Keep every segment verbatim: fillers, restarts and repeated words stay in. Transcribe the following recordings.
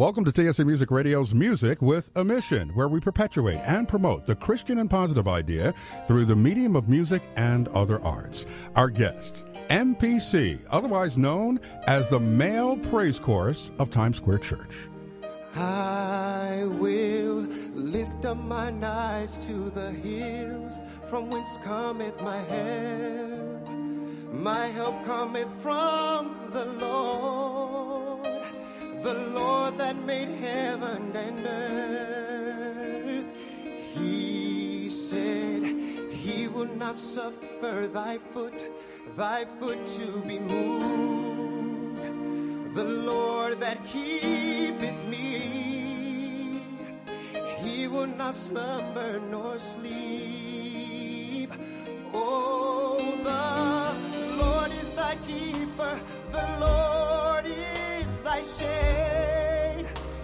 Welcome to T S A Music Radio's Music with a Mission, where we perpetuate and promote the Christian and positive idea through the medium of music and other arts. Our guests, M P C, otherwise known as the Male Praise Chorus of Times Square Church. I will lift up mine eyes to the hills, from whence cometh my help. My help cometh from the Lord. The Lord that made heaven and earth, he said, he will not suffer thy foot, thy foot to be moved. The Lord that keepeth me, he will not slumber nor sleep. Oh, the Lord is thy keeper, the Lord is thy shade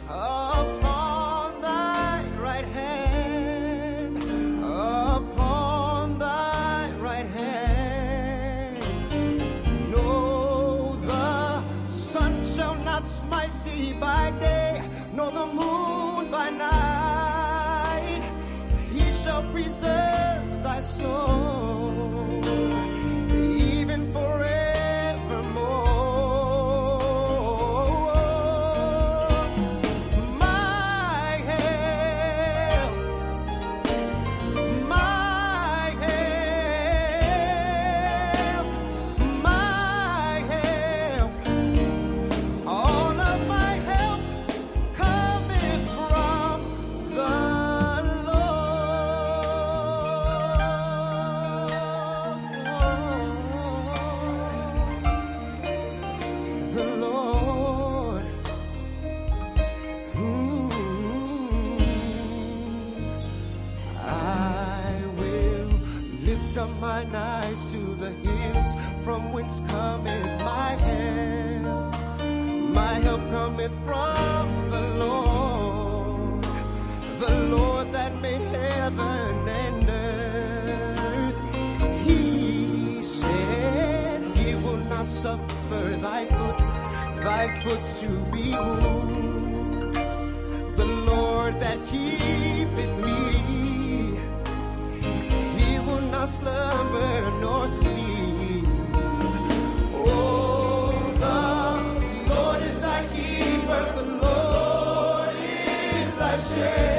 upon thy right hand, upon thy right hand. No, the sun shall not smite thee by day, nor the moon by night. He shall preserve thy soul, even forever. From whence cometh my help? My help cometh from the Lord, the Lord that made heaven and earth. He said, he will not suffer thy foot, thy foot to be moved. The Lord that keepeth me, he will not slumber nor sleep. But the Lord is thy shade.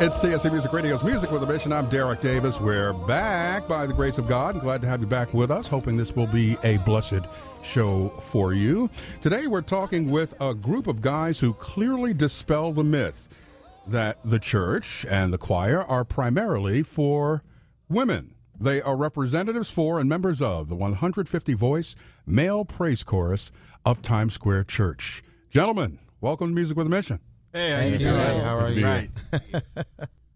It's T S C Music Radio's Music with a Mission. I'm Derek Davis. We're back by the grace of God. I'm glad to have you back with us, hoping this will be a blessed show for you. Today we're talking with a group of guys who clearly dispel the myth that the church and the choir are primarily for women. They are representatives for and members of the one hundred fifty voice Male Praise Chorus of Times Square Church. Gentlemen, welcome to Music with a Mission. Hey, how, how you doing? doing? How are you? Right.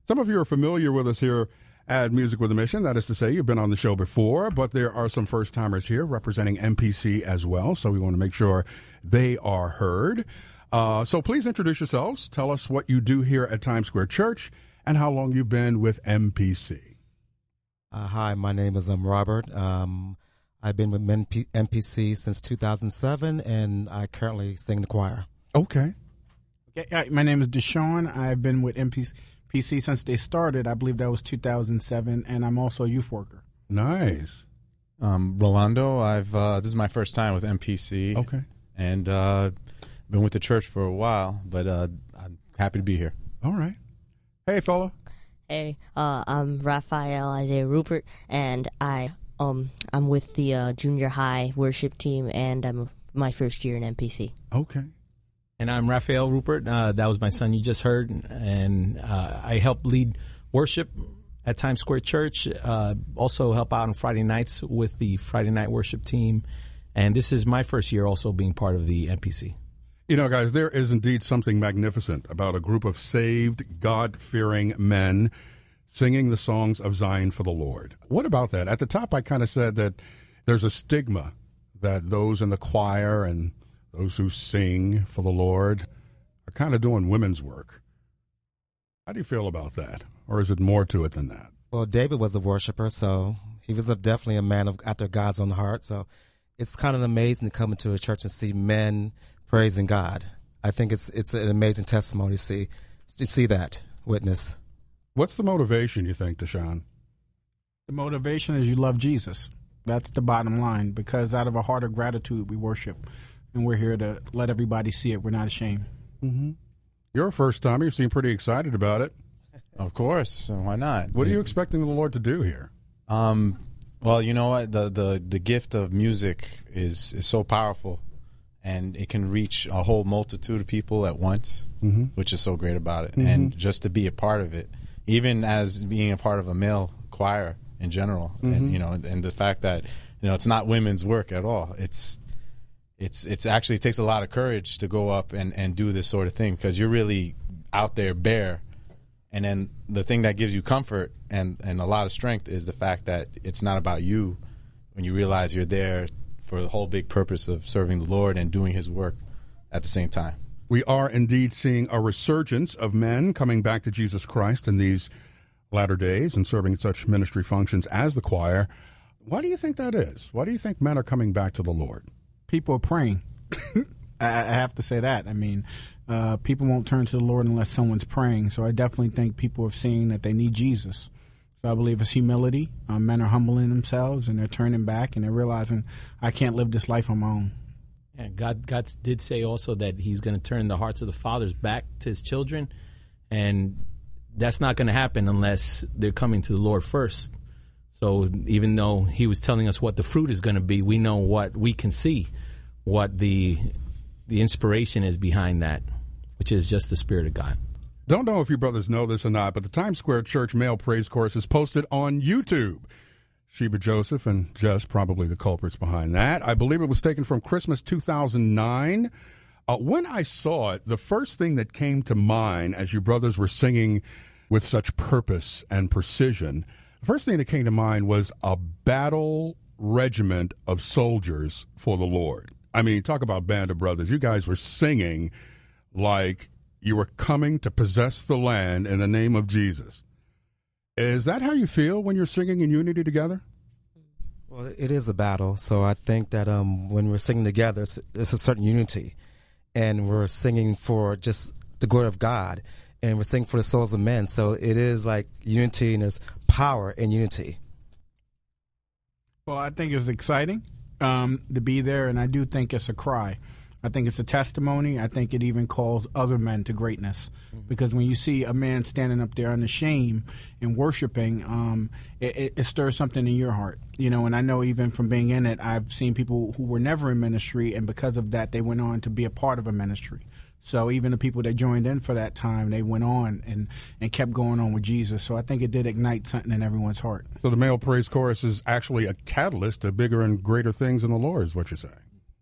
Some of you are familiar with us here at Music with a Mission. That is to say, you've been on the show before, but there are some first-timers here representing M P C as well, so we want to make sure they are heard. Uh, so please introduce yourselves. Tell us what you do here at Times Square Church and how long you've been with M P C. Uh, hi, my name is um, Robert. Um, I've been with M P C since two thousand seven, and I currently sing the choir. Okay. My name is Deshaun. I've been with M P C since they started. I believe that was two thousand seven, and I'm also a youth worker. Nice. Um, Rolando, I've uh, this is my first time with M P C. Okay. And uh, been with the church for a while, but uh, I'm happy to be here. All right. Hey, fella. Hey, uh, I'm Raphael Isaiah Rupert, and I Um, I'm with the uh, junior high worship team, and I'm my first year in M P C. Okay. And I'm Raphael Rupert. Uh, that was my son you just heard, and uh, I help lead worship at Times Square Church. Uh, also help out on Friday nights with the Friday night worship team. And this is my first year also being part of the M P C. You know, guys, there is indeed something magnificent about a group of saved, God-fearing men singing the songs of Zion for the Lord. What about that? At the top, I kind of said that there's a stigma that those in the choir and those who sing for the Lord are kind of doing women's work. How do you feel about that? Or is it more to it than that? Well, David was a worshiper, so he was a, definitely a man of, after God's own heart. So it's kind of amazing to come into a church and see men praising God. I think it's it's an amazing testimony to see, to see that witness. What's the motivation, you think, Deshaun? The motivation is you love Jesus. That's the bottom line, because out of a heart of gratitude, we worship. And we're here to let everybody see it. We're not ashamed. Mm-hmm. You're a first timer. You seem pretty excited about it. Of course. So why not? What are you expecting the Lord to do here? Um, well, you know what? The, the, the gift of music is, is so powerful, and it can reach a whole multitude of people at once, mm-hmm. which is so great about it. Mm-hmm. And just to be a part of it, even as being a part of a male choir in general, mm-hmm. and, you know, and the fact that, you know, it's not women's work at all. It's, It's it's actually it takes a lot of courage to go up and, and do this sort of thing, because you're really out there bare. And then the thing that gives you comfort and, and a lot of strength is the fact that it's not about you, when you realize you're there for the whole big purpose of serving the Lord and doing his work at the same time. We are indeed seeing a resurgence of men coming back to Jesus Christ in these latter days and serving such ministry functions as the choir. Why do you think that is? Why do you think men are coming back to the Lord? People are praying. I have to say that. I mean, uh, people won't turn to the Lord unless someone's praying. So I definitely think people have seen that they need Jesus. So I believe it's humility. Um, men are humbling themselves, and they're turning back, and they're realizing, I can't live this life on my own. And God, God did say also that he's going to turn the hearts of the fathers back to his children. And that's not going to happen unless they're coming to the Lord first. So even though he was telling us what the fruit is going to be, we know what we can see, what the the inspiration is behind that, which is just the Spirit of God. Don't know if you brothers know this or not, but the Times Square Church Male Praise Chorus is posted on YouTube. Sheba Joseph and Jess, probably the culprits behind that. I believe it was taken from Christmas two thousand nine. Uh, when I saw it, the first thing that came to mind as you brothers were singing with such purpose and precision, the first thing that came to mind was a battle regiment of soldiers for the Lord. I mean, talk about band of brothers. You guys were singing like you were coming to possess the land in the name of Jesus. Is that how you feel when you're singing in unity together? Well, it is a battle. So I think that um, when we're singing together, it's, it's a certain unity. And we're singing for just the glory of God. And we're singing for the souls of men. So it is like unity, and there's power in unity. Well, I think it's exciting um, to be there, and I do think it's a cry. I think it's a testimony. I think it even calls other men to greatness, mm-hmm. because when you see a man standing up there unashamed and worshiping, um, it, it, it stirs something in your heart. You know, and I know even from being in it, I've seen people who were never in ministry, and because of that, they went on to be a part of a ministry. So even the people that joined in for that time, they went on and, and kept going on with Jesus. So I think it did ignite something in everyone's heart. So the Male Praise Chorus is actually a catalyst to bigger and greater things in the Lord, is what you're saying.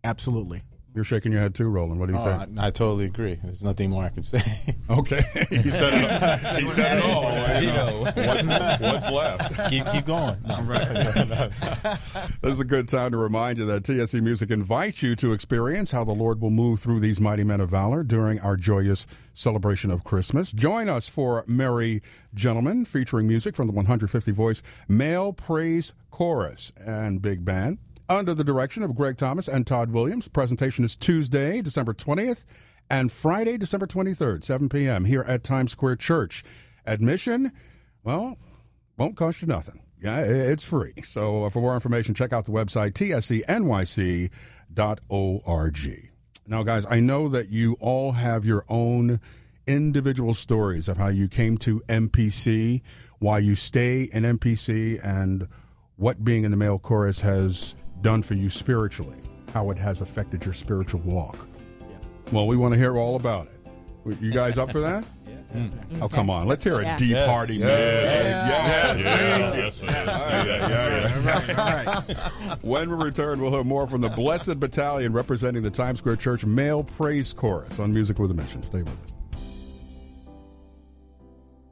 Absolutely. You're shaking your head too, Roland. What do you oh, think? I, I totally agree. There's nothing more I can say. Okay. He said it all. He said it all. You know, what's, what's left? Keep, keep going. No, right. no, no. This is a good time to remind you that T S C Music invites you to experience how the Lord will move through these mighty men of valor during our joyous celebration of Christmas. Join us for Merry Gentlemen, featuring music from the one hundred fifty voice Male Praise Chorus and Big Band, under the direction of Greg Thomas and Todd Williams. Presentation is Tuesday, December twentieth, and Friday, December twenty-third, seven p.m. here at Times Square Church. Admission, well, won't cost you nothing. Yeah, it's free. So uh, for more information, check out the website, T S C N Y C dot org. Now, guys, I know that you all have your own individual stories of how you came to M P C, why you stay in M P C, and what being in the male chorus has done for you spiritually, how it has affected your spiritual walk. Yes. Well, we want to hear all about it. You guys up for that? Mm. Oh, come on. Let's hear a yeah. deep, yes. hearty man. Yes. Yes. Yes. Yes. Yes. Yes. Yes. All right. When we return, we'll hear more from the Blessed Battalion representing the Times Square Church Male Praise Chorus on Music with a Mission. Stay with us.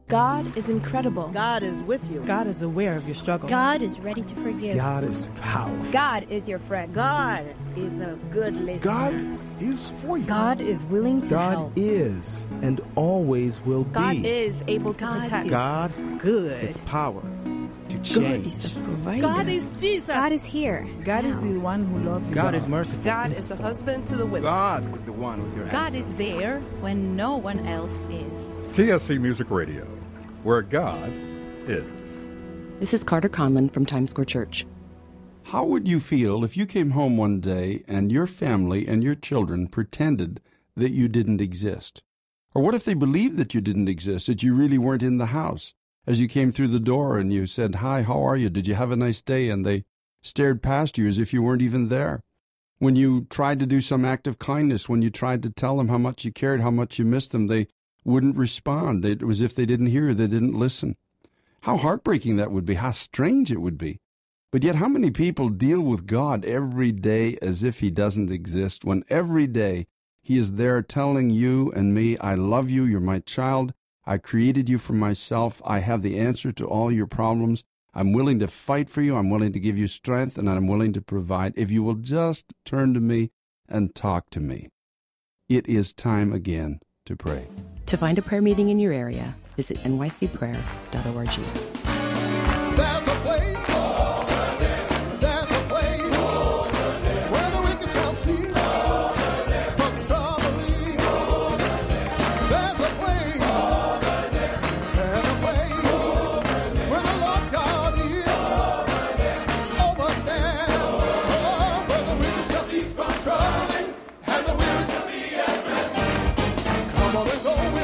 God is incredible. God is with you. God is aware of your struggle. God is ready to forgive. God is powerful. God is your friend. God is a good listener. God is for you. God is willing to God help. God is and always will be. God is able to God protect. Is God good. Is power to change. God is a provider. God is Jesus. God is here. God is the one who loves you. God is merciful. God is the husband to the widow. God is the one with your God answer. Is there when no one else is. T S C Music Radio, where God is. This is Carter Conlon from Times Square Church. How would you feel if you came home one day and your family and your children pretended that you didn't exist? Or what if they believed that you didn't exist, that you really weren't in the house? As you came through the door and you said, "Hi, how are you? Did you have a nice day?" And they stared past you as if you weren't even there. When you tried to do some act of kindness, when you tried to tell them how much you cared, how much you missed them, they wouldn't respond. It was as if they didn't hear, they didn't listen. How heartbreaking that would be, how strange it would be. But yet how many people deal with God every day as if he doesn't exist, when every day he is there telling you and me, "I love you, you're my child, I created you for myself, I have the answer to all your problems, I'm willing to fight for you, I'm willing to give you strength, and I'm willing to provide. If you will just turn to me and talk to me." It is time again to pray. To find a prayer meeting in your area, visit N Y C prayer dot org. There's a place for the dead. There's a place for the dead. Where the wicked shall cease from troubling. There's a place for the dead. There's a place where the Lord God is. Over there, oh, where the wicked shall cease from troubling, and the weary shall be at rest. Come on and go.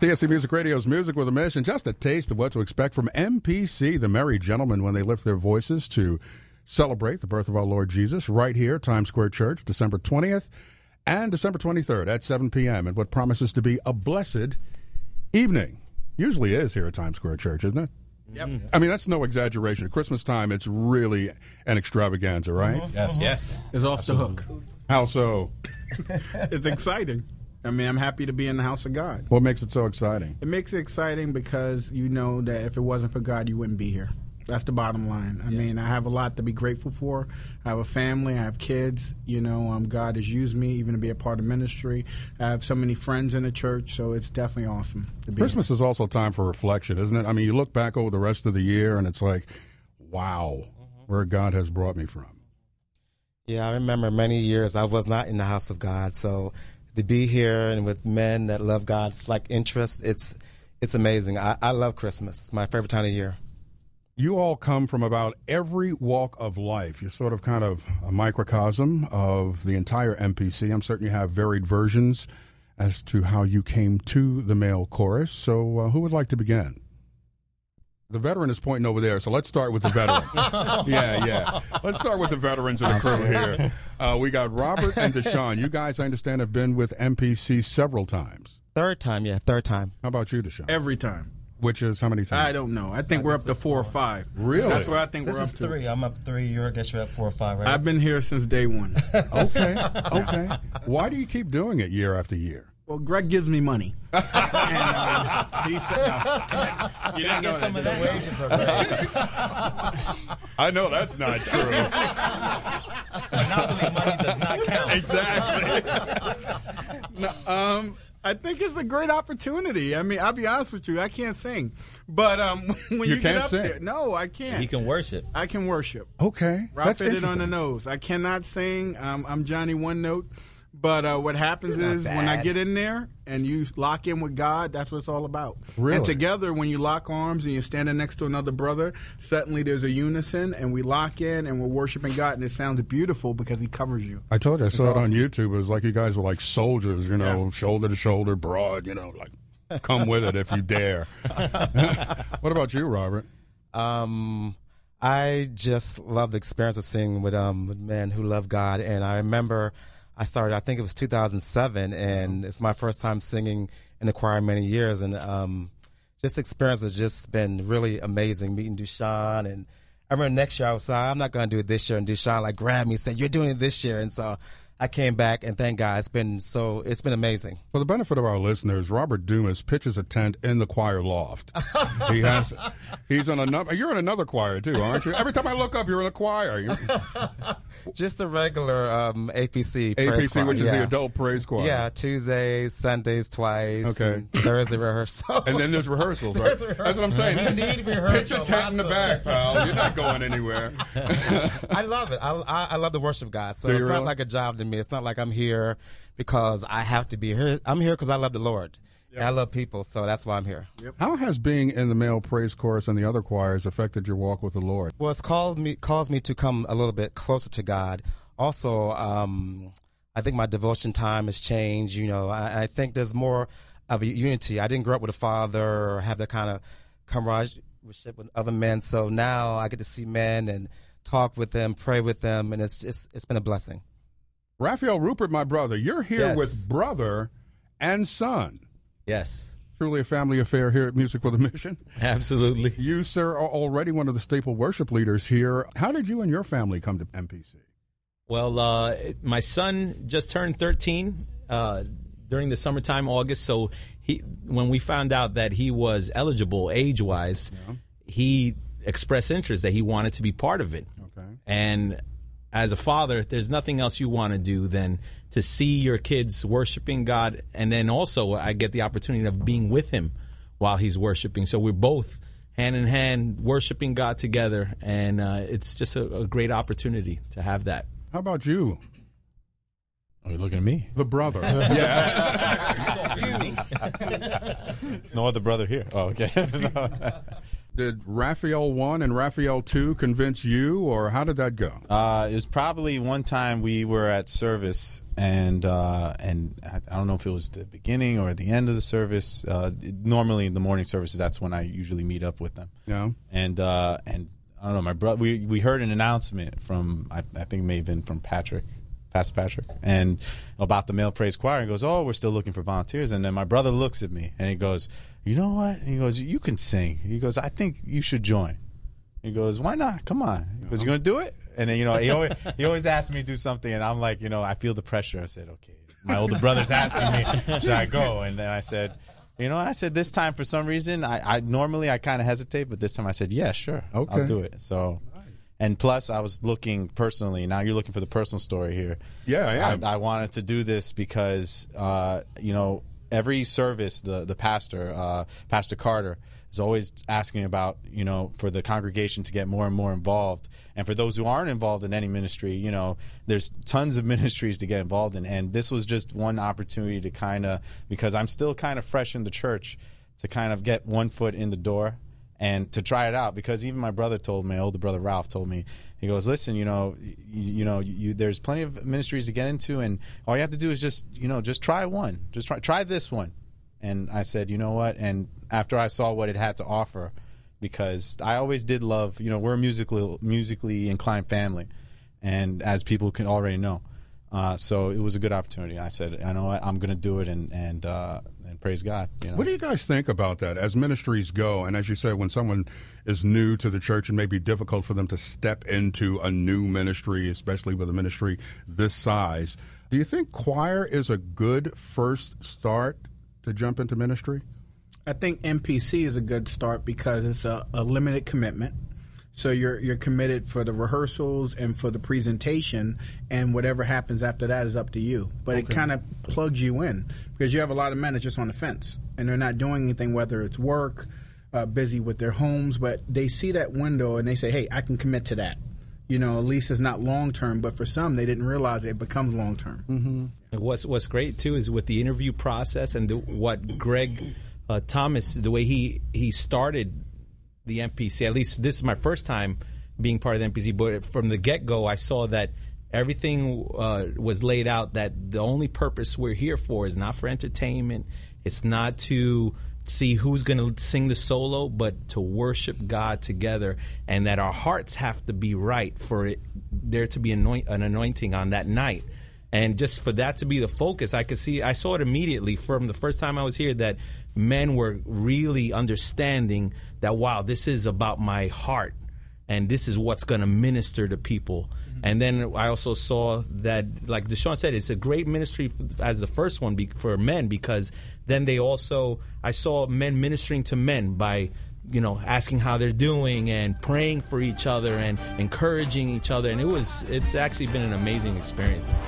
T S C Music Radio's Music with a Mission, just a taste of what to expect from M P C, the Merry Gentlemen, when they lift their voices to celebrate the birth of our Lord Jesus right here, Times Square Church, December twentieth and December twenty-third at seven p.m. And what promises to be a blessed evening. Usually is here at Times Square Church, isn't it? Yep. I mean, that's no exaggeration. At Christmas time, it's really an extravaganza, right? Uh-huh. Yes. Uh-huh. Yes. It's off Absolutely. the hook. How so? It's exciting. I mean, I'm happy to be in the house of God. What makes it so exciting? It makes it exciting because you know that if it wasn't for God, you wouldn't be here. That's the bottom line. I yeah. mean, I have a lot to be grateful for. I have a family. I have kids. You know, um, God has used me even to be a part of ministry. I have so many friends in the church, so it's definitely awesome to be Christmas here. Is also time for reflection, isn't it? I mean, you look back over the rest of the year, and it's like, wow, mm-hmm. where God has brought me from. Yeah, I remember many years I was not in the house of God, so to be here and with men that love God's like interest, it's it's amazing. I, I love Christmas. It's my favorite time of year. You all come from about every walk of life. You're sort of kind of a microcosm of the entire M P C. I'm certain you have varied versions as to how you came to the male chorus. So uh, who would like to begin? The veteran is pointing over there, so let's start with the veteran. yeah, yeah. Let's start with the veterans in the crew here. Uh, we got Robert and Deshaun. You guys, I understand, have been with M P C several times. Third time, yeah, third time. How about you, Deshaun? Every time. Which is how many times? I don't know. I think I we're up to four, four or five. Really? That's what I think this we're up to. This is three. I'm up three. You're, I guess you're at four or five, right? I've been here since day one. Okay, okay. Why do you keep doing it year after year? Well, Greg gives me money. and, uh, he said, uh, you didn't get some of the wages of that. I know that's not true. Monopoly money does not count. Exactly. no, um, I think it's a great opportunity. I mean, I'll be honest with you, I can't sing. But um, when you, you can't get up sing. There, no, I can't. He can worship. I can worship. Okay, that's interesting. I fit it on the nose. I cannot sing. Um, I'm Johnny One Note. But uh, what happens is bad. when I get in there and you lock in with God, that's what it's all about. Really? And together, when you lock arms and you're standing next to another brother, suddenly there's a unison, and we lock in and we're worshiping God, and it sounds beautiful because He covers you. I told you, I it's saw awesome. it on YouTube. It was like you guys were like soldiers, you know, yeah. shoulder to shoulder, broad, you know, like come with it if you dare. What about you, Robert? Um, I just love the experience of singing with, um, with men who love God, and I remember I started, I think it was two thousand seven, and it's my first time singing in the choir in many years. And um, this experience has just been really amazing, meeting Deshaun. And I remember next year I was like, I'm not going to do it this year. And Deshaun like grabbed me and said, you're doing it this year. And so I came back, and thank God. It's been so, it's been amazing. For the benefit of our listeners, Robert Dumas pitches a tent in the choir loft. He has, he's on another, you're in another choir too, aren't you? Every time I look up, you're in a choir. You're, Just a regular um, A P C A P C, choir, which is yeah. the adult praise choir. Yeah, Tuesdays, Sundays twice. Okay, and Thursday rehearsal. And then there's rehearsals, right? There's rehearsals. That's what I'm saying. You need rehearsal. Pitch a tent in the back, pal. You're not going anywhere. I love it. I, I, I love to worship God. So Do it's not really? like a job to me. It's not like I'm here because I have to be here. I'm here because I love the Lord. Yep. And I love people, so that's why I'm here. Yep. How has being in the male praise chorus and the other choirs affected your walk with the Lord? Well, it's called me, caused me to come a little bit closer to God. Also, um, I think my devotion time has changed. You know, I, I think there's more of a unity. I didn't grow up with a father or have that kind of camaraderie with other men, so now I get to see men and talk with them, pray with them, and it's it's, it's been a blessing. Raphael Rupert, my brother, you're here yes. with brother and son. Yes. Truly a family affair here at Music with a Mission. Absolutely. You, sir, are already one of the staple worship leaders here. How did you and your family come to M P C? Well, uh, my son just turned thirteen uh, during the summertime, August. So he, when we found out that he was eligible age-wise, yeah. he expressed interest that he wanted to be part of it. Okay. And as a father, there's nothing else you want to do than to see your kids worshiping God, and then also I get the opportunity of being with him while he's worshiping. So we're both hand in hand worshiping God together, and uh, it's just a, a great opportunity to have that. How about you? Oh, you're looking at me. The brother. yeah. There's no other brother here. Oh, okay. no. Did Raphael one and Raphael two convince you, or how did that go? Uh, it was probably one time we were at service and uh, and I don't know if it was the beginning or the end of the service. Uh, normally in the morning services, that's when I usually meet up with them. No, and uh, and I don't know. My brother, we we heard an announcement from I, I think it may have been from Patrick. Pastor Patrick, and about the Male Praise Choir, and goes, "Oh, we're still looking for volunteers." And then my brother looks at me and he goes, "You know what?" And he goes, "You can sing." He goes, "I think you should join." He goes, "Why not? Come on." He goes, "You gonna do it?" And then, you know, he always he always asks me to do something, and I'm like, you know, I feel the pressure. I said, "Okay, my older brother's asking me, should I go?" And then I said, you know, I said this time for some reason, I, I normally I kind of hesitate, but this time I said, "Yeah, sure, okay. I'll do it." So. And plus, I was looking personally. Now you're looking for the personal story here. Yeah, I am. I, I wanted to do this because, uh, you know, every service, the the pastor, uh, Pastor Carter, is always asking about, you know, for the congregation to get more and more involved. And for those who aren't involved in any ministry, you know, there's tons of ministries to get involved in. And this was just one opportunity to kind of, because I'm still kind of fresh in the church, to kind of get one foot in the door. And to try it out, because even my brother told me, my older brother Ralph told me, he goes, "Listen, you know, you, you know, you, there's plenty of ministries to get into, and all you have to do is just, you know, just try one, just try try this one." And I said, "You know what?" And after I saw what it had to offer, because I always did love, you know, we're a musically musically inclined family, and as people can already know, uh, so it was a good opportunity. I said, "You know what? I'm going to do it," and and. Uh, And praise God. You know? What do you guys think about that as ministries go? And as you say, when someone is new to the church, it may be difficult for them to step into a new ministry, especially with a ministry this size. Do you think choir is a good first start to jump into ministry? I think M P C is a good start because it's a, a limited commitment. So you're you're committed for the rehearsals and for the presentation, and whatever happens after that is up to you. But okay. It kind of plugs you in, because you have a lot of men that's just on the fence, and they're not doing anything, whether it's work, uh, busy with their homes, but they see that window and they say, "Hey, I can commit to that." You know, at least it's not long term. But for some, they didn't realize it becomes long term. Mm-hmm. And what's what's great too is with the interview process and the, what Greg uh, Thomas, the way he he started. The M P C, at least this is my first time being part of the M P C, but from the get-go, I saw that everything uh, was laid out, that the only purpose we're here for is not for entertainment. It's not to see who's going to sing the solo, but to worship God together, and that our hearts have to be right for it, there to be anoint, an anointing on that night. And just for that to be the focus, I could see, I saw it immediately from the first time I was here, that men were really understanding that, wow, this is about my heart, and this is what's going to minister to people. Mm-hmm. And then I also saw that, like Deshaun said, it's a great ministry as the first one for men, because then they also, I saw men ministering to men by, you know, asking how they're doing and praying for each other and encouraging each other. And it was, it's actually been an amazing experience.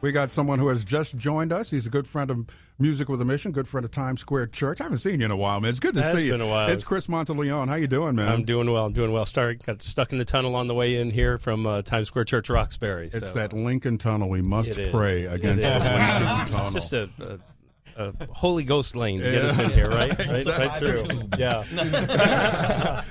We got someone who has just joined us. He's a good friend of Music with a Mission, good friend of Times Square Church. I haven't seen you in a while, man. It's good to see you. It's been a while. It's Chris Monteleon. How you doing, man? I'm doing well. I'm doing well. Started, got stuck in the tunnel on the way in here from uh, Times Square Church, Roxbury. So. It's that Lincoln Tunnel. We must pray against the Lincoln Tunnel. Just a... a Uh, Holy Ghost lane to get yeah. us in here, right? Right, exactly. Right through. Yeah.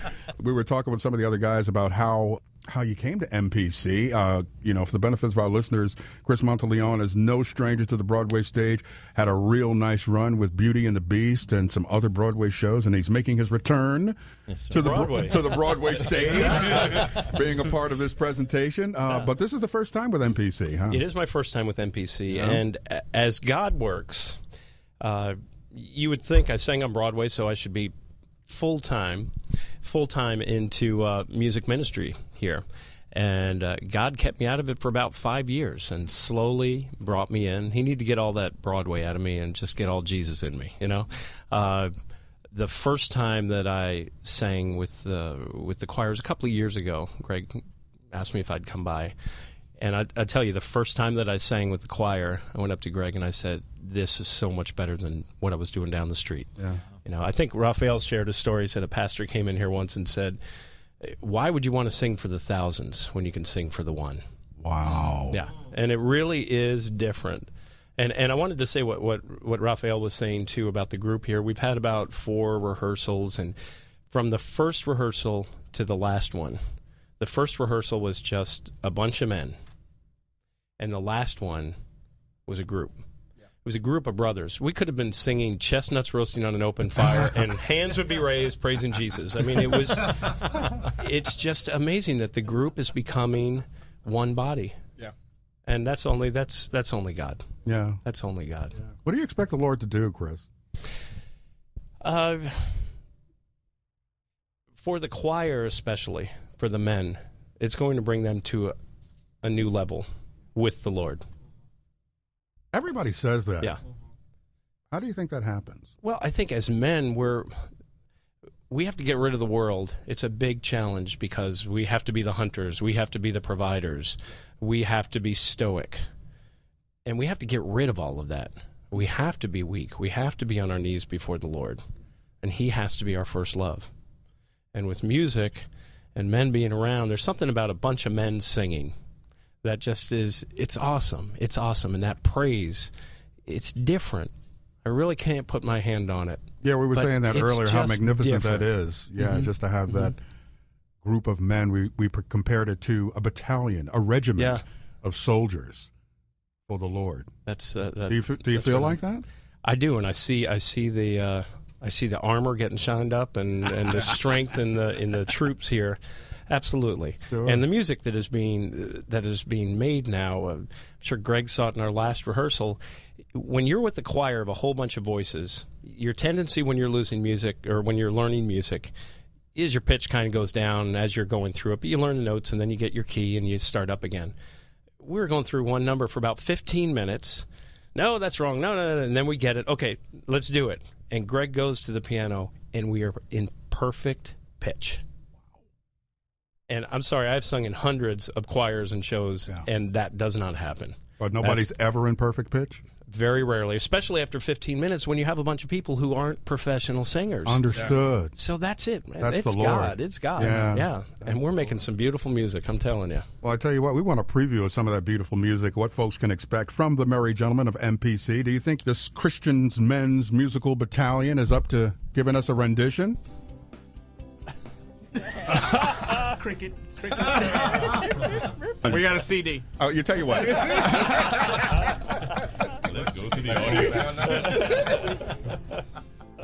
We were talking with some of the other guys about how how you came to M P C. Uh, you know, for the benefits of our listeners, Chris Monteleon is no stranger to the Broadway stage, had a real nice run with Beauty and the Beast and some other Broadway shows, and he's making his return yes, to, the Broadway. to the Broadway stage, being a part of this presentation. Uh, yeah. But this is the first time with M P C, huh? It is my first time with M P C, yeah. And as God works... Uh, you would think I sang on Broadway, so I should be full-time, full-time into uh, music ministry here. And uh, God kept me out of it for about five years and slowly brought me in. He needed to get all that Broadway out of me and just get all Jesus in me, you know. Uh, the first time that I sang with the, with the choir was a couple of years ago. Greg asked me if I'd come by. And I, I tell you, the first time that I sang with the choir, I went up to Greg and I said, this is so much better than what I was doing down the street. Yeah. You know, I think Raphael shared a story. He said a pastor came in here once and said, why would you want to sing for the thousands when you can sing for the one? Wow. Yeah, and it really is different. And and I wanted to say what, what, what Raphael was saying, too, about the group here. We've had about four rehearsals, and from the first rehearsal to the last one, the first rehearsal was just a bunch of men, and the last one was a group. It was a group of brothers. We could have been singing Chestnuts Roasting on an Open Fire, and hands would be raised praising Jesus. I mean, it was, it's just amazing that the group is becoming one body. Yeah. And that's only, that's, that's only God. Yeah. That's only God. Yeah. What do you expect the Lord to do, Chris? Uh, for the choir, especially for the men, it's going to bring them to a, a new level with the Lord. Everybody says that. Yeah. How do you think that happens? Well, I think as men, we're, we have to get rid of the world. It's a big challenge because we have to be the hunters. We have to be the providers. We have to be stoic. And we have to get rid of all of that. We have to be weak. We have to be on our knees before the Lord. And He has to be our first love. And with music and men being around, there's something about a bunch of men singing that just is, it's awesome. It's awesome. And that praise, it's different. I really can't put my hand on it. Yeah, we were saying that earlier, how magnificent different. that is. Yeah, mm-hmm. just to have mm-hmm. that group of men. We, we compared it to a battalion, a regiment yeah. of soldiers for the Lord. That's uh, that, Do you, do you that's feel like that? I do, and I see I see the uh, I see the armor getting shined up and, and the strength in the in the troops here. Absolutely, sure. And the music that is being that is being made now, uh, I'm sure Greg saw it in our last rehearsal. When you're with a choir of a whole bunch of voices, your tendency when you're losing music or when you're learning music is your pitch kind of goes down as you're going through it. But you learn the notes, and then you get your key, and you start up again. We were going through one number for about fifteen minutes. No, that's wrong. No, no, no. And then we get it. Okay, let's do it. And Greg goes to the piano, and we are in perfect pitch. And I'm sorry, I've sung in hundreds of choirs and shows, yeah. and that does not happen. But nobody's That's ever in perfect pitch? Very rarely, especially after fifteen minutes when you have a bunch of people who aren't professional singers. Understood. Yeah. So that's it, man. That's it's the Lord. God. It's God. Yeah. yeah. And we're making some beautiful music, I'm telling you. Well, I tell you what, we want a preview of some of that beautiful music, what folks can expect from the Merry Gentlemen of M P C. Do you think this Christian's Men's Musical Battalion is up to giving us a rendition? Cricket, cricket. We got a C D. Oh, you tell you what. Let's go to the audience.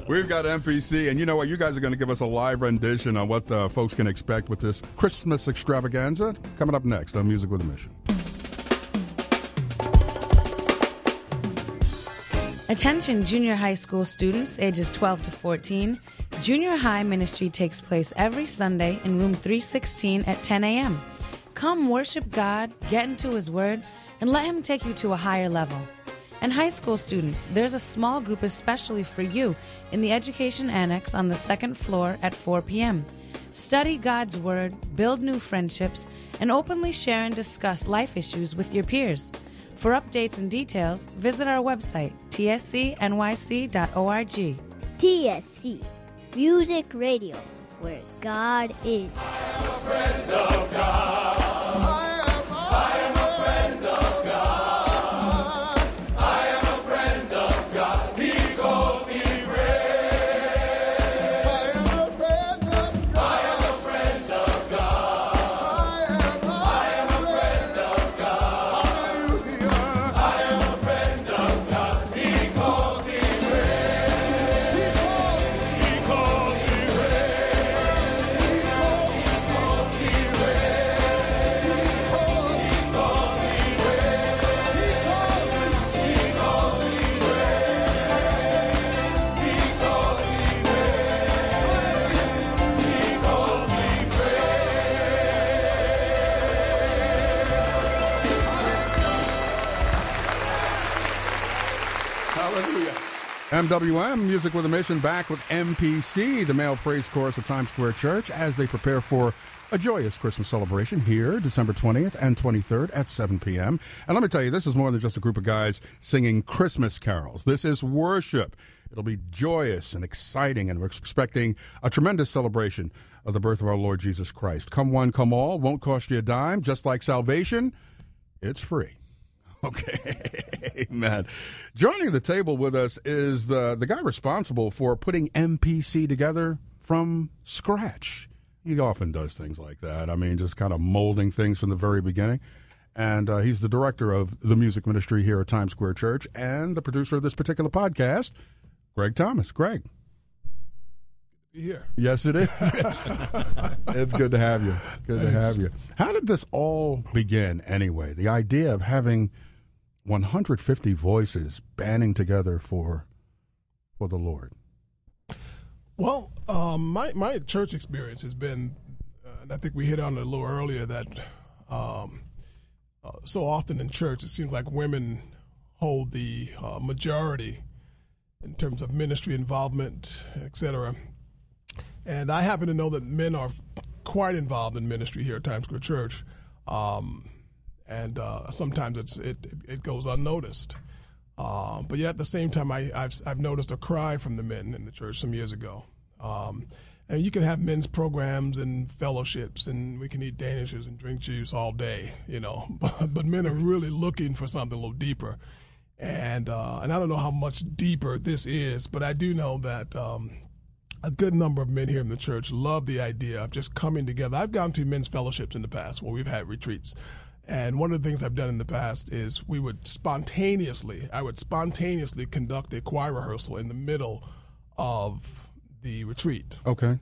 We've got M P C, and you know what? You guys are going to give us a live rendition on what uh, folks can expect with this Christmas extravaganza. Coming up next on Music with a Mission. Attention junior high school students ages twelve to fourteen. Junior High Ministry takes place every Sunday in room three sixteen at ten a.m. Come worship God, get into His Word, and let Him take you to a higher level. And high school students, there's a small group especially for you in the Education Annex on the second floor at four p.m. Study God's Word, build new friendships, and openly share and discuss life issues with your peers. For updates and details, visit our website, T S C N Y C dot org. T S C. Music Radio, where God is. I am a friend of God. I am, I am a friend of God. I am a friend of God. He calls me brave. I am a friend of God. I am a friend of God. I am a friend of God. Hallelujah. I am a friend of God. He calls me brave. Call me red. He called me red. M W M, Music with a Mission, back with M P C, the Male Praise Chorus of Times Square Church, as they prepare for a joyous Christmas celebration here, December twentieth and twenty-third at seven p.m. And let me tell you, this is more than just a group of guys singing Christmas carols. This is worship. It'll be joyous and exciting, and we're expecting a tremendous celebration of the birth of our Lord Jesus Christ. Come one, come all. Won't cost you a dime. Just like salvation, it's free. Okay, amen. Joining the table with us is the, the guy responsible for putting M P C together from scratch. He often does things like that. I mean, just kind of molding things from the very beginning. And uh, he's the director of the music ministry here at Times Square Church and the producer of this particular podcast, Greg Thomas. Greg. Yeah. Yes, it is. It's good to have you. Good Thanks. to have you. How did this all begin anyway? The idea of having one hundred fifty voices banding together for for the Lord. Well, um, my, my church experience has been, uh, and I think we hit on it a little earlier, that um, uh, so often in church it seems like women hold the uh, majority in terms of ministry involvement, et cetera. And I happen to know that men are quite involved in ministry here at Times Square Church, um, and uh, sometimes it's, it, it goes unnoticed. Uh, but yet at the same time, I, I've I've noticed a cry from the men in the church some years ago. Um, and you can have men's programs and fellowships, and we can eat danishes and drink juice all day, you know. But, but men are really looking for something a little deeper. And uh, and I don't know how much deeper this is, but I do know that um, a good number of men here in the church love the idea of just coming together. I've gone to men's fellowships in the past where we've had retreats. And one of the things I've done in the past is we would spontaneously, I would spontaneously conduct a choir rehearsal in the middle of the retreat. Okay.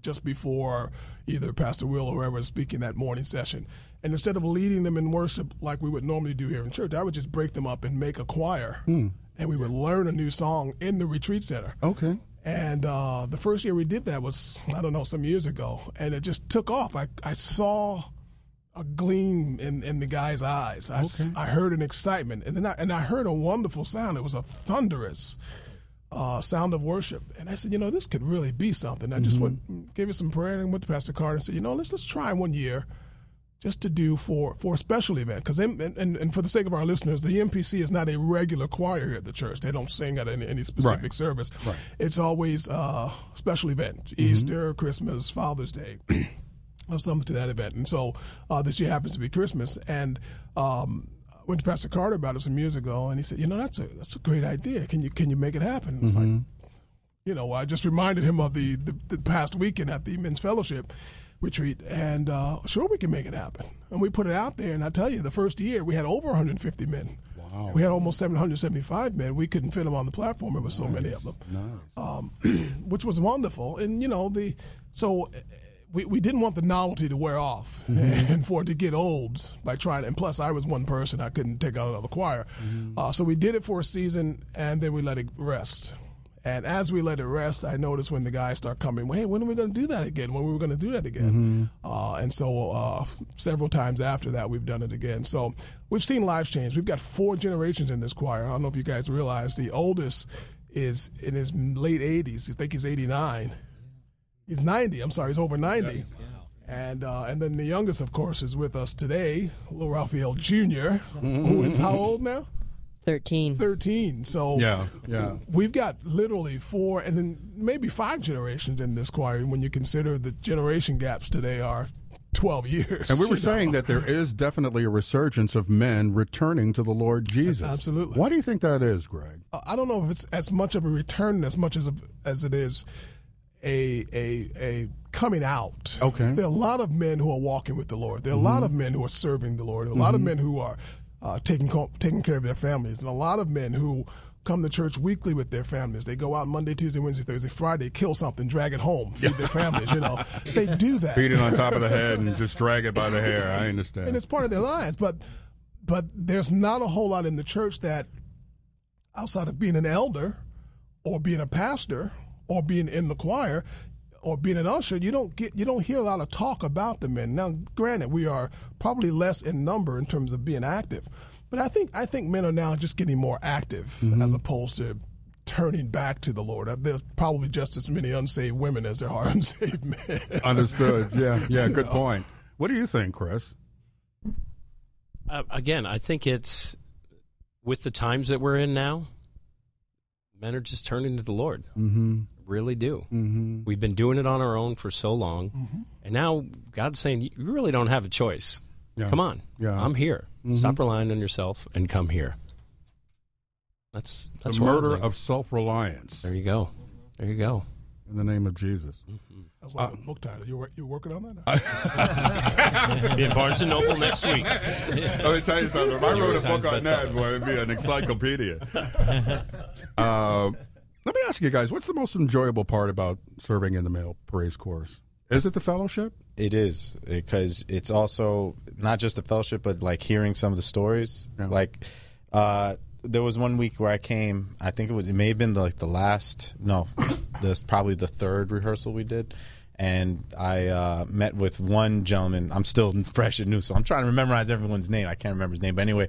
Just before either Pastor Will or whoever is speaking that morning session. And instead of leading them in worship like we would normally do here in church, I would just break them up and make a choir. Mm. And we would learn a new song in the retreat center. Okay. And uh, the first year we did that was, I don't know, some years ago. And it just took off. I, I saw a gleam in, in the guy's eyes. I, okay. I heard an excitement, and then I, and I heard a wonderful sound. It was a thunderous uh, sound of worship, and I said, you know, this could really be something. I mm-hmm. just went, gave it some prayer, and went to Pastor Carter and said, you know, let's let's try one year, just to do for for a special event, because and, and and for the sake of our listeners, the M P C is not a regular choir here at the church. They don't sing at any, any specific right. service. Right. It's always a special event: mm-hmm. Easter, Christmas, Father's Day. Of something to that event. And so uh, this year happens to be Christmas. And um, I went to Pastor Carter about it some years ago, and he said, you know, that's a that's a great idea. Can you can you make it happen? I was mm-hmm. like, you know, I just reminded him of the, the, the past weekend at the Men's Fellowship retreat, and uh, sure, we can make it happen. And we put it out there, and I tell you, the first year we had over one hundred fifty men. Wow. We had almost seven hundred seventy-five men. We couldn't fit them on the platform. There were nice. so many of them, nice. um, which was wonderful. And, you know, the so... We we didn't want the novelty to wear off mm-hmm. and for it to get old by trying to, and plus I was one person, I couldn't take on another choir. Mm-hmm. Uh, so we did it for a season, and then we let it rest. And as we let it rest, I noticed when the guys start coming, hey, when are we going to do that again? When are we going to do that again? Mm-hmm. Uh, and so uh, several times after that, we've done it again. So we've seen lives change. We've got four generations in this choir. I don't know if you guys realize the oldest is in his late eighties. I think he's eighty-nine. He's ninety. I'm sorry, he's over ninety. Yeah. Wow. And uh, and then the youngest, of course, is with us today, little Raphael Junior, who is how old now? Thirteen. Thirteen. So yeah, yeah. We've got literally four, and then maybe five generations in this choir. And when you consider the generation gaps today are twelve years. And we were saying know? that there is definitely a resurgence of men returning to the Lord Jesus. Yes, absolutely. Why do you think that is, Greg? Uh, I don't know if it's as much of a return as much as a, as it is. A, a a coming out. Okay. There are a lot of men who are walking with the Lord. There are mm-hmm. a lot of men who are serving the Lord. There are a lot mm-hmm. of men who are uh, taking taking care of their families, and a lot of men who come to church weekly with their families. They go out Monday, Tuesday, Wednesday, Thursday, Friday, kill something, drag it home, feed their families. You know, they do that. Beat it on top of the head and just drag it by the hair. I understand. And it's part of their lives, but but there's not a whole lot in the church that, outside of being an elder, or being a pastor, or being in the choir, or being an usher, you don't get, you don't hear a lot of talk about the men. Now, granted, we are probably less in number in terms of being active, but I think I think men are now just getting more active mm-hmm. as opposed to turning back to the Lord. There's probably just as many unsaved women as there are unsaved men. Understood. Yeah, yeah, good point. What do you think, Chris? Uh, again, I think it's with the times that we're in now, men are just turning to the Lord. Mm-hmm. Really do. Mm-hmm. We've been doing it on our own for so long, mm-hmm. and now God's saying, you really don't have a choice. Yeah. Come on. Yeah. I'm here. Mm-hmm. Stop relying on yourself and come here. That's, that's the murder of self-reliance. There you go. There you go. In the name of Jesus. Mm-hmm. That was like uh, a book title. You were, you working on that? I, in Barnes and Noble next week. Let me tell you something. If I wrote a book on that, boy, it'd be an encyclopedia. uh, let me ask you guys, what's the most enjoyable part about serving in the Male Praise Chorus? Is it the fellowship? It is, because it's also not just the fellowship, but like hearing some of the stories. Yeah. Like, uh, there was one week where I came, I think it was, it may have been the, like the last, no, this probably the third rehearsal we did. And I uh, met with one gentleman. I'm still fresh and new, so I'm trying to memorize everyone's name. I can't remember his name. But anyway,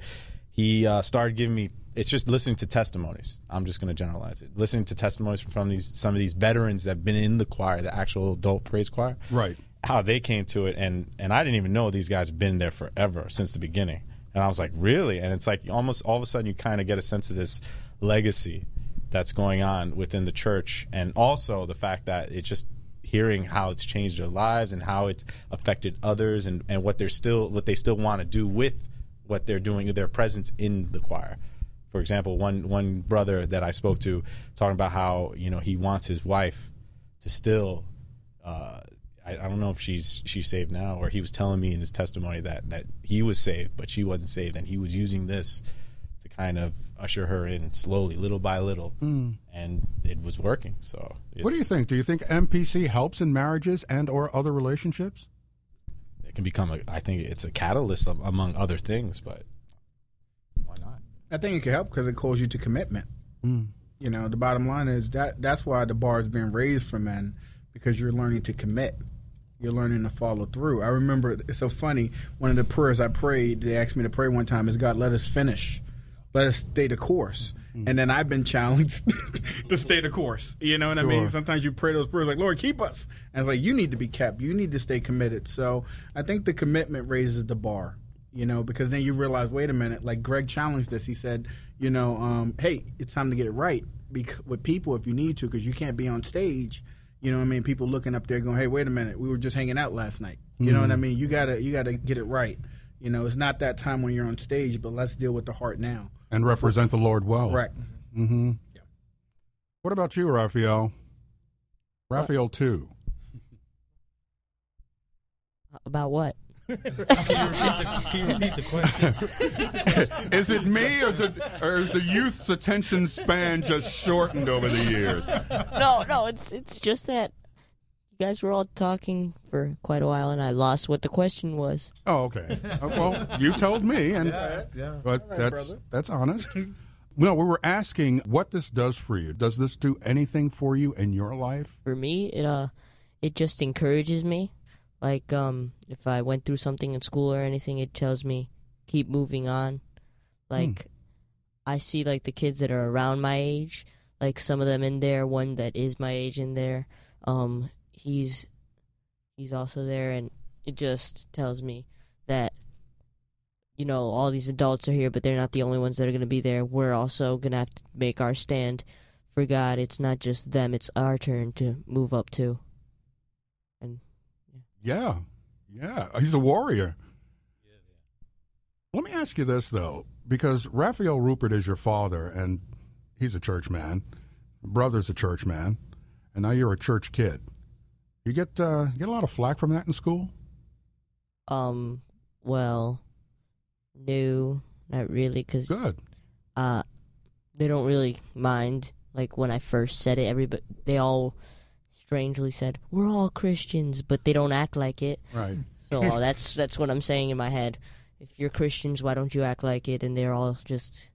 he uh, started giving me, it's just listening to testimonies. I'm just going to generalize it. Listening to testimonies from these some of these veterans that have been in the choir, the actual adult praise choir. Right. How they came to it. And, and I didn't even know these guys have been there forever, since the beginning. And I was like, really? And it's like almost all of a sudden you kind of get a sense of this legacy that's going on within the church. And also the fact that it's just hearing how it's changed their lives and how it's affected others and, and what they're still what they still want to do with what they're doing, their presence in the choir. For example, one one brother that I spoke to talking about how, you know, he wants his wife to still uh, I, I don't know if she's she's saved now, or he was telling me in his testimony that, that he was saved, but she wasn't saved, and he was using this to kind of usher her in slowly, little by little, mm. and it was working. So, what do you think? Do you think M P C helps in marriages and or other relationships? It can become a, I think it's a catalyst of, among other things, but why not? I think it can help because it calls you to commitment. Mm. You know, the bottom line is that that's why the bar is being raised for men, because you're learning to commit. You're learning to follow through. I remember, it's so funny, one of the prayers I prayed, they asked me to pray one time, is God, let us finish. Let us stay the course. Mm-hmm. And then I've been challenged to stay the course. You know what sure. I mean? Sometimes you pray those prayers like, Lord, keep us. And it's like, you need to be kept. You need to stay committed. So I think the commitment raises the bar, you know, because then you realize, wait a minute, like Greg challenged us. He said, you know, um, hey, it's time to get it right with people if you need to, because you can't be on stage. You know what I mean? People looking up there going, hey, wait a minute. We were just hanging out last night. You mm-hmm. know what I mean? You gotta, you gotta get it right. You know, it's not that time when you're on stage, but let's deal with the heart now. And represent the Lord well. Right. Mm-hmm. Yeah. What about you, Raphael? Raphael, too. About what? Can you repeat the, can you repeat the question? Is it me, or, did, or is the youth's attention span just shortened over the years? No, no, it's it's just that you guys were all talking for quite a while, and I lost what the question was. Oh, okay. Well, you told me, and yeah, yeah. But right, that's brother. That's honest. No, we were asking what this does for you. Does this do anything for you in your life? For me, it uh, it just encourages me. Like, um, if I went through something in school or anything, it tells me, keep moving on. Like, hmm. I see, like, the kids that are around my age, like, some of them in there, one that is my age in there, um, he's he's also there, and it just tells me that, you know, all these adults are here, but they're not the only ones that are going to be there. We're also going to have to make our stand for God. It's not just them. It's our turn to move up, too. And... Yeah, yeah. He's a warrior. Yes. Let me ask you this, though, because Raphael Rupert is your father, and he's a church man. Your brother's a church man, and now you're a church kid. You get uh, get a lot of flack from that in school? Um, well, no, not really, because Good. Uh, they don't really mind. Like, when I first said it, everybody, they all... strangely said, we're all Christians, but they don't act like it. Right. So that's that's what I'm saying in my head. If you're Christians, why don't you act like it? And they're all just,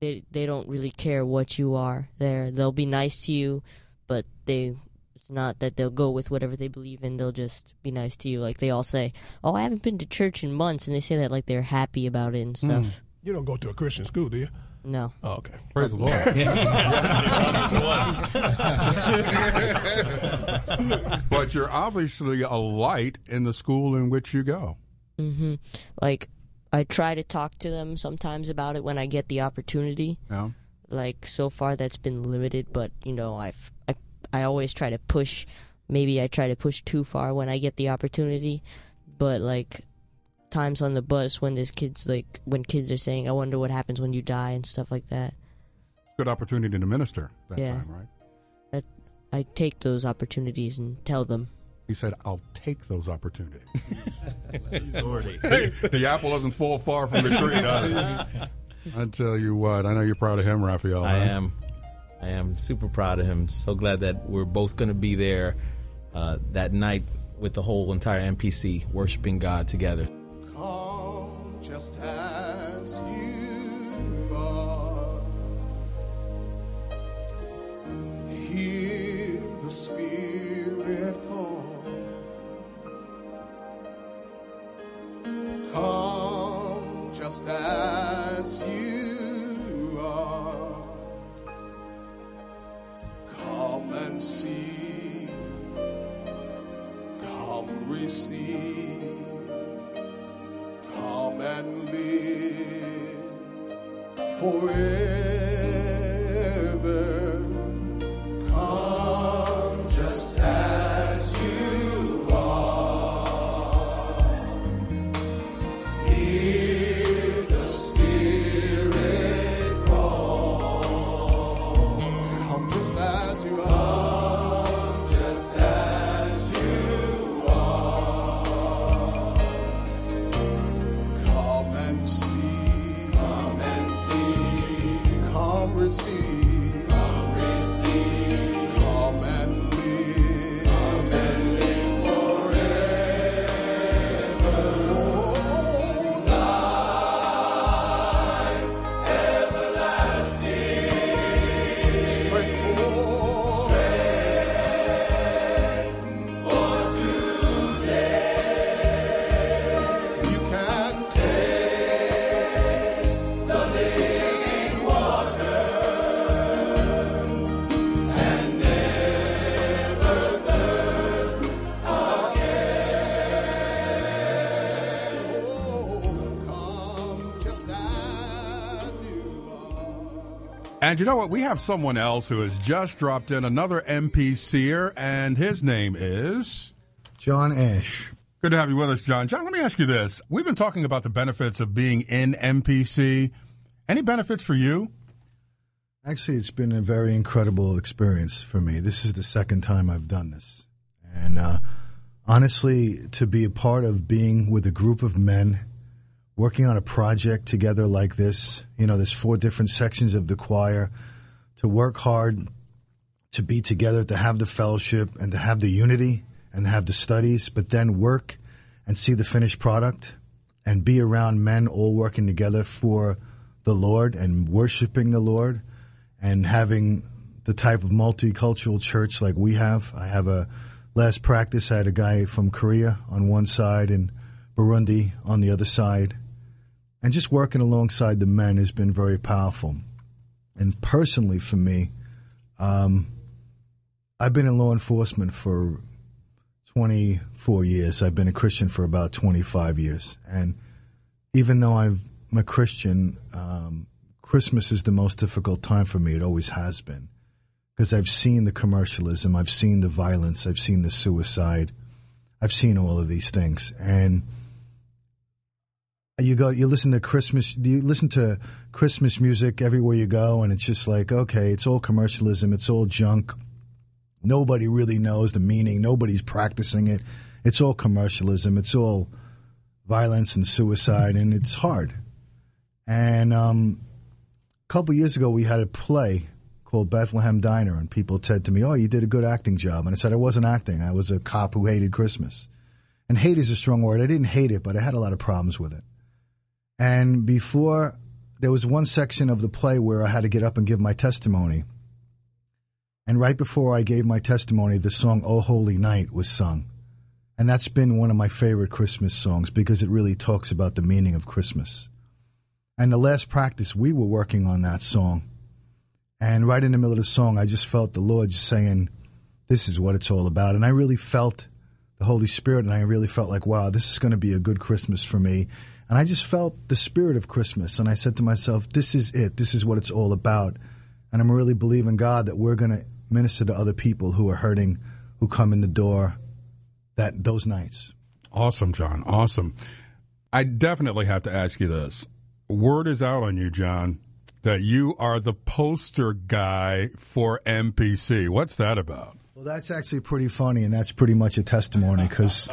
they they don't really care what you are there. They'll be nice to you, but they it's not that they'll go with whatever they believe in. They'll just be nice to you. Like, they all say, oh, I haven't been to church in months, and they say that like they're happy about it and stuff. Mm. You don't go to a Christian school, do you? No. Oh, okay. Praise the Lord. But you're obviously a light in the school in which you go. Mm-hmm. Like, I try to talk to them sometimes about it when I get the opportunity. Yeah. Like, so far that's been limited, but, you know, I've, I, I always try to push. Maybe I try to push too far when I get the opportunity, but, like... times on the bus when there's kids, like when kids are saying, I wonder what happens when you die and stuff like that. Good opportunity to minister that yeah. time, right? That, I take those opportunities and tell them. He said, I'll take those opportunities. the, the apple doesn't fall far from the tree, does it? I tell you what, I know you're proud of him, Raphael. I right? am. I am super proud of him. So glad that we're both going to be there uh, that night with the whole entire M P C worshiping God together. Just as you are, hear the Spirit call. Come just as you are. Come and see. Come receive. Come and live forever. Come just as you are. Hear the Spirit call. Come just as you are. And you know what? We have someone else who has just dropped in, another M P C-er, and his name is... John Ash. Good to have you with us, John. John, let me ask you this. We've been talking about the benefits of being in M P C. Any benefits for you? Actually, it's been a very incredible experience for me. This is the second time I've done this. And uh, honestly, to be a part of being with a group of men... working on a project together like this, you know, there's four different sections of the choir, to work hard, to be together, to have the fellowship and to have the unity and to have the studies, but then work and see the finished product and be around men all working together for the Lord and worshiping the Lord and having the type of multicultural church like we have. I have a last practice. I had a guy from Korea on one side and Burundi on the other side. And just working alongside the men has been very powerful. And personally for me, um, I've been in law enforcement for twenty-four years. I've been a Christian for about twenty-five years. And even though I'm a Christian, um, Christmas is the most difficult time for me. It always has been. Because I've seen the commercialism. I've seen the violence. I've seen the suicide. I've seen all of these things. And... You go, you listen to Christmas, you listen to Christmas music everywhere you go, and it's just like, okay, it's all commercialism, it's all junk. Nobody really knows the meaning, nobody's practicing it. It's all commercialism, it's all violence and suicide, and it's hard. And um, a couple of years ago, we had a play called Bethlehem Diner, and people said to me, oh, you did a good acting job. And I said, I wasn't acting, I was a cop who hated Christmas. And hate is a strong word. I didn't hate it, but I had a lot of problems with it. And before, there was one section of the play where I had to get up and give my testimony. And right before I gave my testimony, the song Oh Holy Night was sung. And that's been one of my favorite Christmas songs because it really talks about the meaning of Christmas. And the last practice, we were working on that song. And right in the middle of the song, I just felt the Lord just saying, this is what it's all about. And I really felt the Holy Spirit, and I really felt like, wow, this is going to be a good Christmas for me. And I just felt the spirit of Christmas. And I said to myself, this is it. This is what it's all about. And I'm really believing God that we're going to minister to other people who are hurting, who come in the door that those nights. Awesome, John. Awesome. I definitely have to ask you this. Word is out on you, John, that you are the poster guy for M P C. What's that about? Well, that's actually pretty funny, and that's pretty much a testimony because,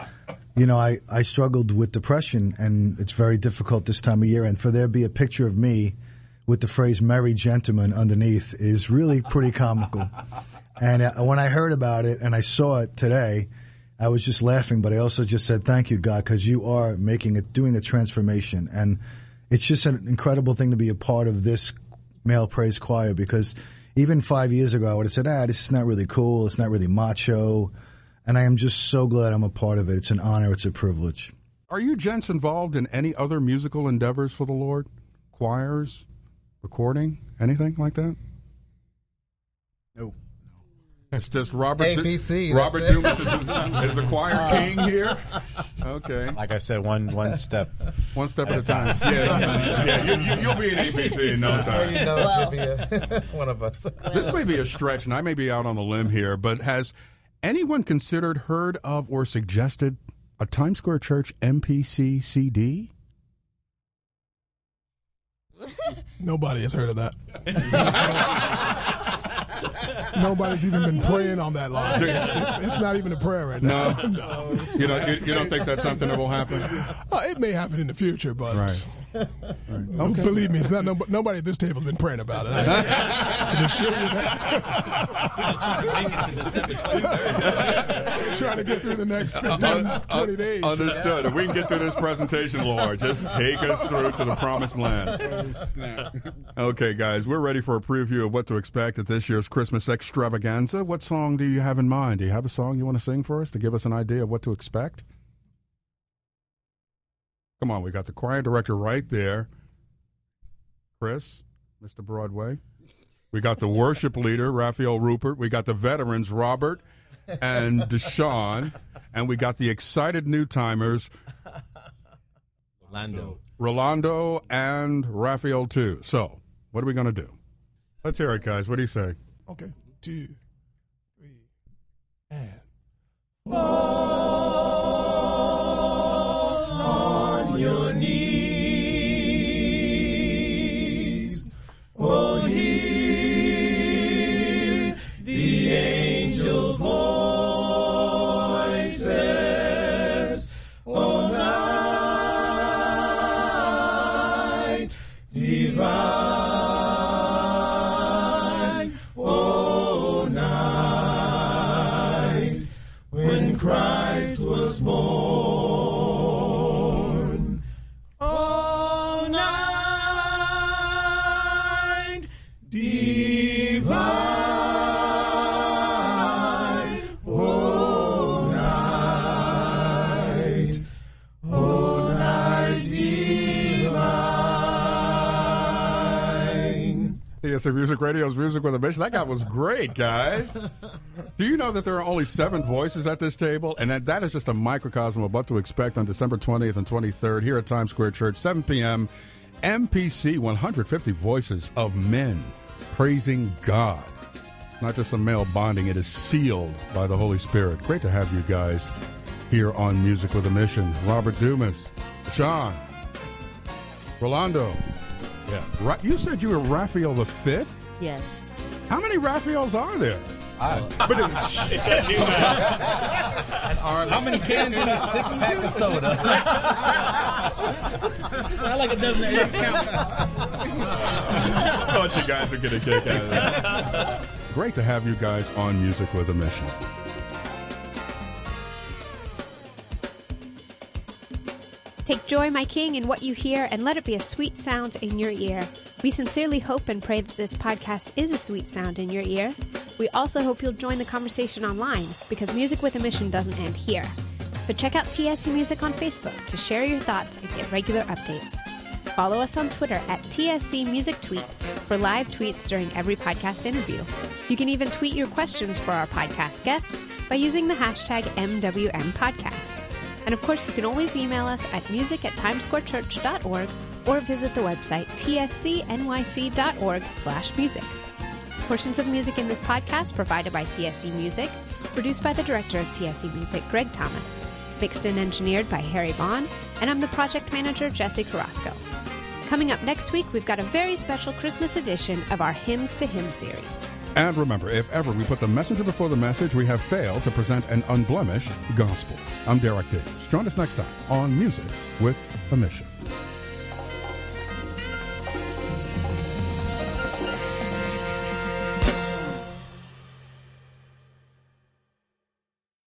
you know, I, I struggled with depression, and it's very difficult this time of year. And for there to be a picture of me with the phrase merry gentleman underneath is really pretty comical. And when I heard about it and I saw it today, I was just laughing, but I also just said, thank you, God, because you are making it, doing a transformation. And it's just an incredible thing to be a part of this Male Praise Choir, because even five years ago, I would have said, ah, this is not really cool. It's not really macho. And I am just so glad I'm a part of it. It's an honor. It's a privilege. Are you gents involved in any other musical endeavors for the Lord? Choirs, recording, anything like that? No. It's just Robert. A P C, du- Robert Dumas is, is the choir king here. Okay. Like I said, one one step, one step at, at a time. time. Yeah, yeah. yeah you, you, you'll be an A P C in no time. You know, well, you'll be a, one of us. This may be a stretch, and I may be out on a limb here, but has anyone considered, heard of, or suggested a Times Square Church M P C C D? Nobody has heard of that. Nobody's even been praying on that line. It's, it's, it's not even a prayer right now. No, no. You don't. You, you don't think that's something that will happen? Uh, it may happen in the future, but right. Right. Okay. Believe me, it's not. No, nobody at this table's been praying about it. I can assure you that. Trying to get through the next fifteen, twenty days. Understood. If we can get through this presentation, Lord, just take us through to the promised land. Okay, guys, we're ready for a preview of what to expect at this year's Christmas extravaganza. What song do you have in mind? Do you have a song you want to sing for us to give us an idea of what to expect? Come on, we got the choir director right there. Chris, Mister Broadway. We got the worship leader, Raphael Rupert. We got the veterans, Robert and Deshaun. And we got the excited new timers, Rolando. Rolando and Raphael, too. So, what are we going to do? Let's hear it, guys. What do you say? Okay. Two, three, and fall on your knees. Oh, hear the angel voices all night divine. Born all night divine, all night, all night divine. T S A Music Radio's Music with a Mission. That guy was great, guys. Do you know that there are only seven voices at this table? And that, that is just a microcosm of what to expect on December twentieth and twenty-third here at Times Square Church, seven p.m. M P C, one hundred fifty voices of men praising God. Not just some male bonding. It is sealed by the Holy Spirit. Great to have you guys here on Music with a Mission. Robert Dumas, Sean, Rolando. Yeah. Ra- you said you were Raphael the Fifth? Yes. How many Raphaels are there? How many cans in a six-pack of soda? I like it doesn't count. I thought you guys were going to kick out of that. Great to have you guys on Music with a Mission. Take joy, my King, in what you hear, and let it be a sweet sound in your ear. We sincerely hope and pray that this podcast is a sweet sound in your ear. We also hope you'll join the conversation online, because Music with a Mission doesn't end here. So check out T S C Music on Facebook to share your thoughts and get regular updates. Follow us on Twitter at T S C Music Tweet for live tweets during every podcast interview. You can even tweet your questions for our podcast guests by using the hashtag M W M Podcast. And of course, you can always email us at music at times square church dot org or visit the website t s c n y c dot org slash music. Portions of music in this podcast provided by T S C Music, produced by the director of T S C Music, Greg Thomas, mixed and engineered by Harry Vaughn, and I'm the project manager, Jesse Carrasco. Coming up next week, we've got a very special Christmas edition of our Hymns to Him series. And remember, if ever we put the messenger before the message, we have failed to present an unblemished gospel. I'm Derek Davis. Join us next time on Music with a Mission.